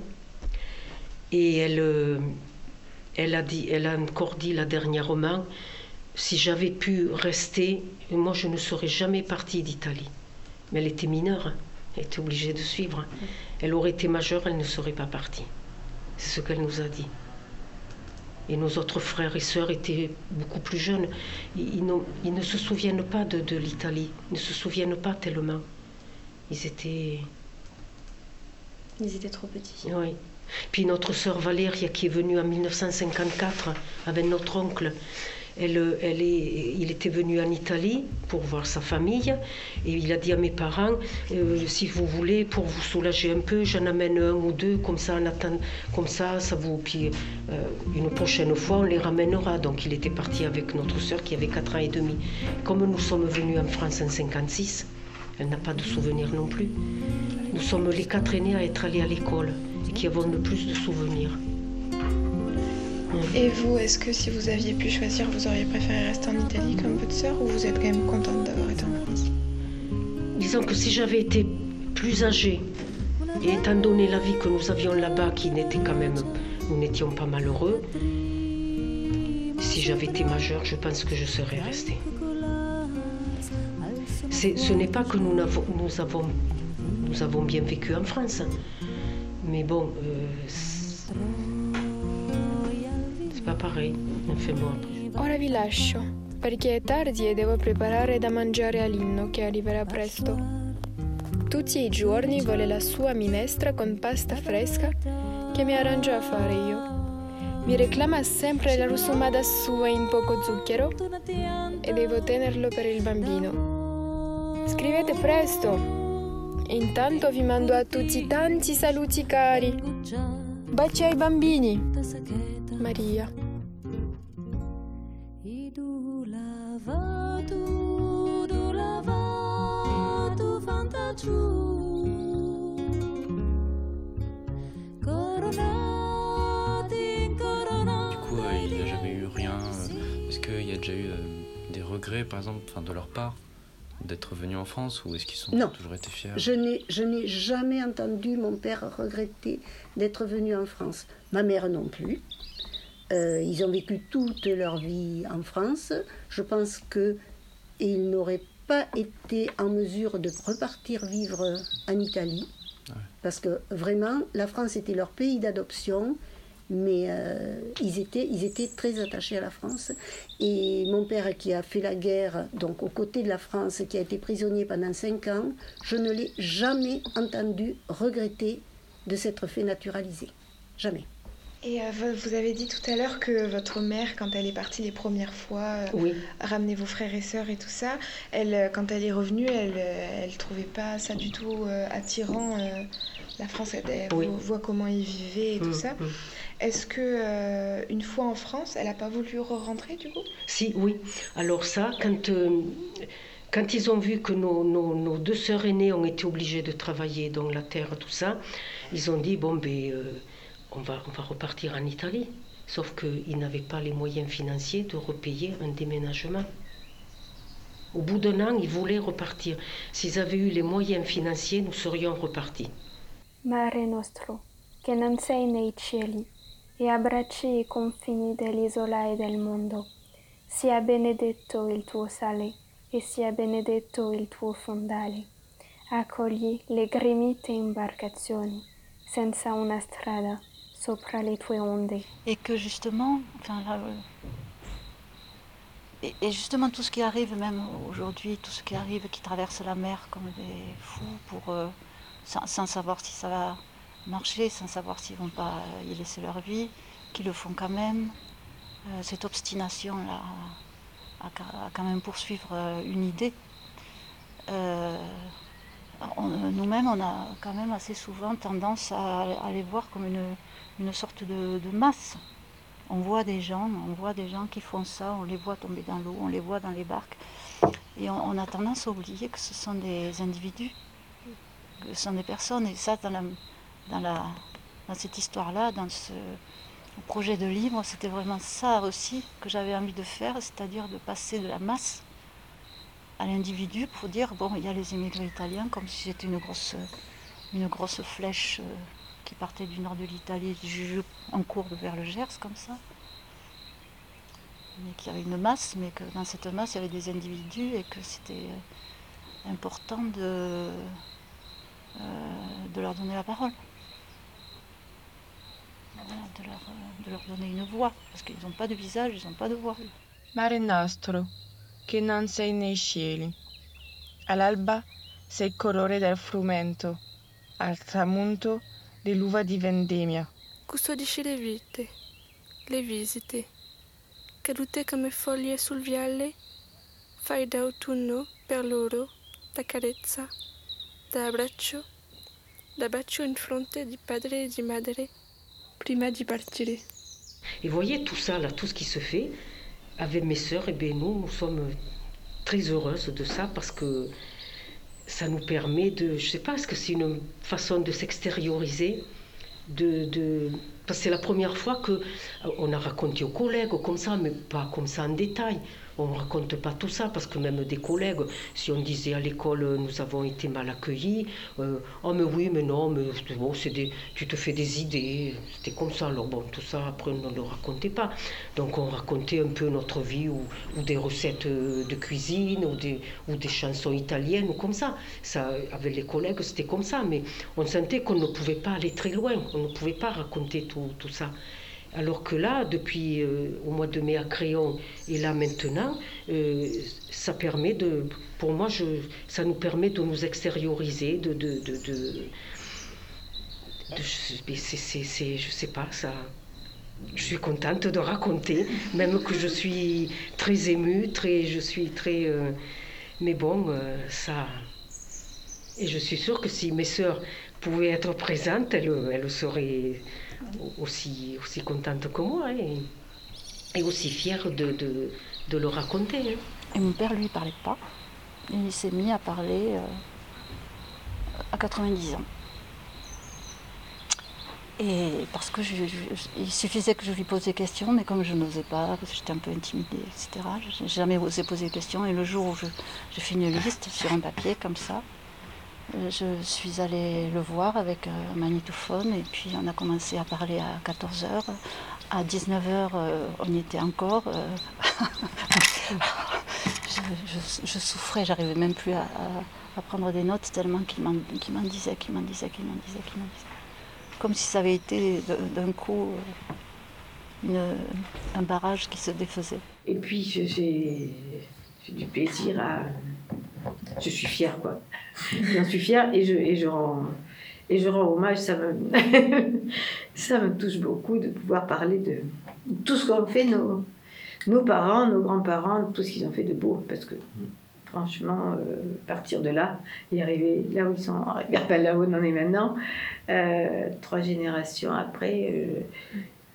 et elle, elle, a, dit, elle a encore dit là dernièrement, si j'avais pu rester, moi je ne serais jamais partie d'Italie. Mais elle était mineure, elle était obligée de suivre. Elle aurait été majeure, elle ne serait pas partie. C'est ce qu'elle nous a dit. Et nos autres frères et sœurs étaient beaucoup plus jeunes. Ils, ils ne se souviennent pas de, de l'Italie, ils ne se souviennent pas tellement. Ils étaient... Ils étaient trop petits. Oui. Puis notre sœur Valéria, qui est venue en dix-neuf cent cinquante-quatre avec notre oncle, elle, elle est, il était venu en Italie pour voir sa famille. Et il a dit à mes parents, euh, si vous voulez, pour vous soulager un peu, j'en amène un ou deux, comme ça, on attend, comme ça, ça vous... Puis euh, une prochaine fois, on les ramènera. Donc il était parti avec notre sœur qui avait quatre ans et demi. Comme nous sommes venus en France en cinquante-six, elle n'a pas de souvenirs non plus. Nous sommes les quatre aînés à être allés à l'école et qui avons le plus de souvenirs. Et vous, est-ce que si vous aviez pu choisir, vous auriez préféré rester en Italie comme votre sœur ou vous êtes quand même contente d'avoir été en France ? Disons que si j'avais été plus âgée, et étant donné la vie que nous avions là-bas, qui n'était quand même, nous n'étions pas malheureux, si j'avais été majeure, je pense que je serais restée. C'est, ce n'est pas que nous, n'avons, nous, avons, nous avons bien vécu en France, mais bon... Euh, pareil, ora vi lascio perché è tardi e devo preparare da mangiare a Lino che arriverà presto. Tutti i giorni vuole la sua minestra con pasta fresca che mi arrangio a fare io. Mi reclama sempre la rusumada sua in poco zucchero e devo tenerlo per il bambino. Scrivete presto. Intanto vi mando a tutti tanti saluti cari. Baci ai bambini. Maria. Du coup, euh, il n'y a jamais eu rien. Euh, est-ce qu'il y a déjà eu euh, des regrets, par exemple, enfin, de leur part, d'être venus en France, ou est-ce qu'ils sont non. toujours été fiers ? Je n'ai, je n'ai jamais entendu mon père regretter d'être venu en France. Ma mère non plus. Euh, ils ont vécu toute leur vie en France. Je pense qu'ils n'auraient pas été en mesure de repartir vivre en Italie. Ouais. Parce que vraiment, la France était leur pays d'adoption. mais euh, ils, étaient, ils étaient très attachés à la France. Et mon père, qui a fait la guerre donc aux côtés de la France, qui a été prisonnier pendant cinq ans, je ne l'ai jamais entendu regretter de s'être fait naturaliser. Jamais. Et euh, vous avez dit tout à l'heure que votre mère, quand elle est partie les premières fois, euh, oui. ramenait vos frères et sœurs et tout ça, elle, quand elle est revenue, elle ne trouvait pas ça du tout euh, attirant. Euh, la France, elle, elle oui. voit comment ils vivaient et mmh, tout ça. Mmh. Est-ce que euh, une fois en France, elle n'a pas voulu re-rentrer du coup ? Si, oui. Alors ça, quand... Euh... Quand ils ont vu que nos, nos, nos deux sœurs aînées ont été obligées de travailler dans la terre, tout ça, ils ont dit, bon, ben, euh, on va, on va repartir en Italie. Sauf qu'ils n'avaient pas les moyens financiers de repayer un déménagement. Au bout d'un an, ils voulaient repartir. S'ils avaient eu les moyens financiers, nous serions repartis. Mare nostro, che non sei nei cieli, e abbracci i confini dell'isola e del mondo. Sia benedetto il tuo sale. Et sia benedetto il tuo fondale, accogli le gremite imbarcazioni, senza una strada, sopra le tue onde. Et que justement, enfin, là, et, et justement tout ce qui arrive, même aujourd'hui, tout ce qui arrive, qui traverse la mer comme des fous, pour, euh, sans, sans savoir si ça va marcher, sans savoir s'ils vont pas y laisser leur vie, qu'ils le font quand même, euh, cette obstination-là, à quand même poursuivre une idée. Euh, on, nous-mêmes, on a quand même assez souvent tendance à, à les voir comme une, une sorte de, de masse. On voit des gens, on voit des gens qui font ça, on les voit tomber dans l'eau, on les voit dans les barques. Et on, on a tendance à oublier que ce sont des individus, que ce sont des personnes. Et ça, dans, la, dans, la, dans cette histoire-là, dans ce... Le projet de livre, c'était vraiment ça aussi que j'avais envie de faire, c'est-à-dire de passer de la masse à l'individu pour dire, bon, il y a les immigrés italiens, comme si c'était une grosse, une grosse flèche qui partait du nord de l'Italie, en courbe vers le Gers, comme ça. Mais qu'il y avait une masse, mais que dans cette masse, il y avait des individus et que c'était important de, de leur donner la parole. De leur, de leur donner une voix, parce qu'ils n'ont pas de visage, ils n'ont pas de voix. Mare nostro, che non sei nei cieli. All'alba sei il colore del frumento, al tramonto dell'uva di vendemmia. Custodisci le vite, le visite, cadute come foglie sul viale, fai d'autunno per loro, da carezza, da abbraccio, da bacio in fronte di padre e di madre. Prima di partire. Et vous voyez tout ça, là, tout ce qui se fait, avec mes sœurs, et bien nous, nous sommes très heureuses de ça parce que ça nous permet de, je sais pas, est-ce que c'est une façon de s'extérioriser, de, de, parce que c'est la première fois que on a raconté aux collègues comme ça, mais pas comme ça en détail. On ne raconte pas tout ça, parce que même des collègues, si on disait à l'école, nous avons été mal accueillis, euh, oh mais oui, mais non, mais bon, c'est des, tu te fais des idées, c'était comme ça, alors bon, tout ça, après, on ne le racontait pas. Donc on racontait un peu notre vie, ou, ou des recettes de cuisine, ou des, ou des chansons italiennes, ou comme ça. Ça. Avec les collègues, c'était comme ça, mais on sentait qu'on ne pouvait pas aller très loin, on ne pouvait pas raconter tout, tout ça. Alors que là, depuis euh, au mois de mai à Créon et là maintenant, euh, ça permet de, pour moi, je, ça nous permet de nous extérioriser, de, de, de, de, de c'est, c'est, c'est, je sais pas, ça, je suis contente de raconter, même que je suis très émue, très, je suis très, euh, mais bon, euh, ça, et je suis sûre que si mes sœurs pouvaient être présentes, elles, elles seraient aussi, aussi contente que moi, hein, et, et aussi fière de, de, de le raconter. Hein. Et mon père, lui, ne parlait pas. Il s'est mis à parler euh, à quatre-vingt-dix ans. Et parce que je, je, il suffisait que je lui pose des questions, mais comme je n'osais pas, parce que j'étais un peu intimidée, et cetera, je n'ai jamais osé poser des questions. Et le jour où je, je fais une liste sur un papier, comme ça, je suis allée le voir avec un magnétophone et puis on a commencé à parler à quatorze heures. À dix-neuf heures, on y était encore. je, je, je souffrais, j'arrivais même plus à, à, à prendre des notes tellement qu'il m'en, qu'il m'en disait, qu'il m'en disait, qu'il m'en disait, qu'il m'en disait. comme si ça avait été d'un coup une, un barrage qui se défaisait. Et puis j'ai du plaisir à... Je suis fière, quoi. J'en suis fière et je, et je rends... Et je rends hommage, ça me, ça me touche beaucoup de pouvoir parler de tout ce qu'ont fait nos, nos parents, nos grands-parents, tout ce qu'ils ont fait de beau. Parce que franchement, euh, partir de là et arriver là où ils sont, regarde pas là où on en est maintenant, euh, trois générations après, euh,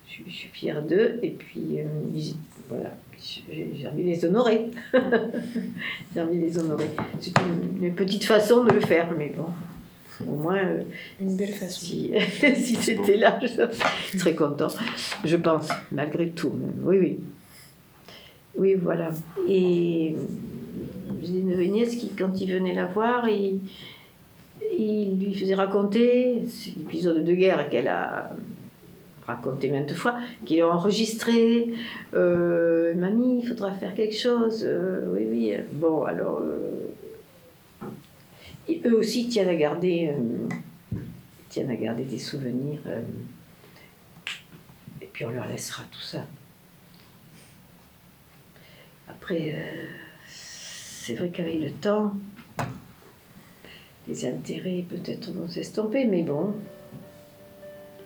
je, je suis fière d'eux. Et puis, euh, voilà, j'ai, j'ai envie de les honorer. J'ai envie de les honorer. C'est une, une petite façon de le faire, mais bon. Au moins, euh, une belle façon. Si, si c'était là, je serais content. Je pense, malgré tout. Oui, oui. Oui, voilà. Et j'ai une nièce qui, quand il venait la voir, il, il lui faisait raconter l'épisode de guerre qu'elle a raconté maintes fois, qu'il a enregistré. Euh, Mamie, il faudra faire quelque chose. Euh, oui, oui. Bon, alors. Euh, Et eux aussi tiennent à garder, euh, tiennent à garder des souvenirs. Euh, et puis on leur laissera tout ça. Après, euh, c'est vrai qu'avec le temps, les intérêts peut-être vont s'estomper, mais bon,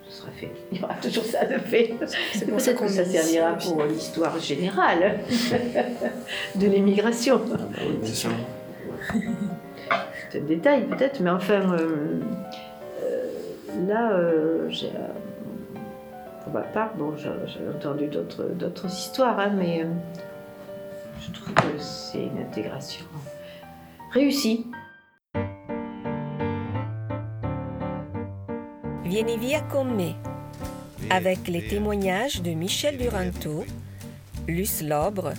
ce sera fait. Il y aura toujours ça de fait. C'est pour ça que ça servira pour l'histoire générale de l'émigration. Ah bah oui, bien sûr. C'est un détail peut-être, mais enfin, euh, euh, là, euh, j'ai, euh, pour ma part, bon, j'ai, j'ai entendu d'autres, d'autres histoires, hein, mais euh, je trouve que c'est une intégration réussie. Vieni via con me, avec les témoignages de Michèle Duranteau, Luce Lobre,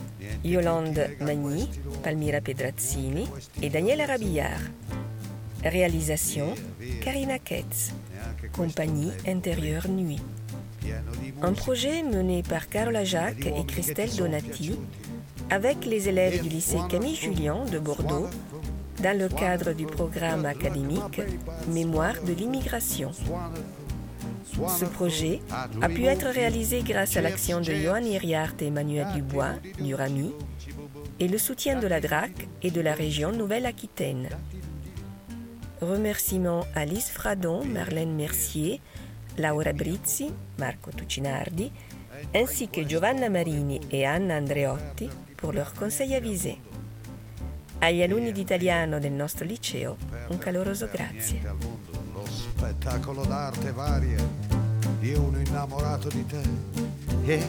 Yolande Magni, Palmira Pedrazzini et Danielle Rabillard. Réalisation, Karina Ketz. Compagnie Intérieur Nuit. Un projet mené par Carola Jacques et Chrystel Donati avec les élèves du lycée Camille Jullian de Bordeaux dans le cadre du programme académique Mémoire de l'immigration. Ce projet a pu être réalisé grâce à l'action de Johan Hiriart et Emmanuel Dubois, du RAMI, et le soutien de la D R A C et de la région Nouvelle-Aquitaine. Remerciements à Lise Fradon, Marlène Mercier, Laura Brizzi, Marco Tucinardi, ainsi que Giovanna Marini et Anna Andreotti pour leurs conseils avisés. Agli alunni d'italiano del nostro liceo, un caloroso grazie. Lo spettacolo d'arte varia, io uno innamorato di te. Yeah,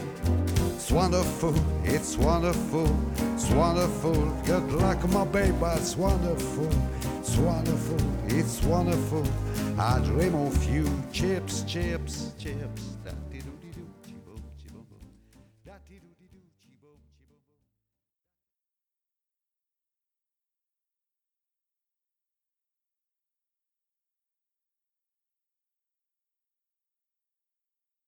it's wonderful, it's wonderful, it's wonderful. Good luck, my baby, it's wonderful, it's wonderful, it's wonderful. I dream of you, chips, chips, chips.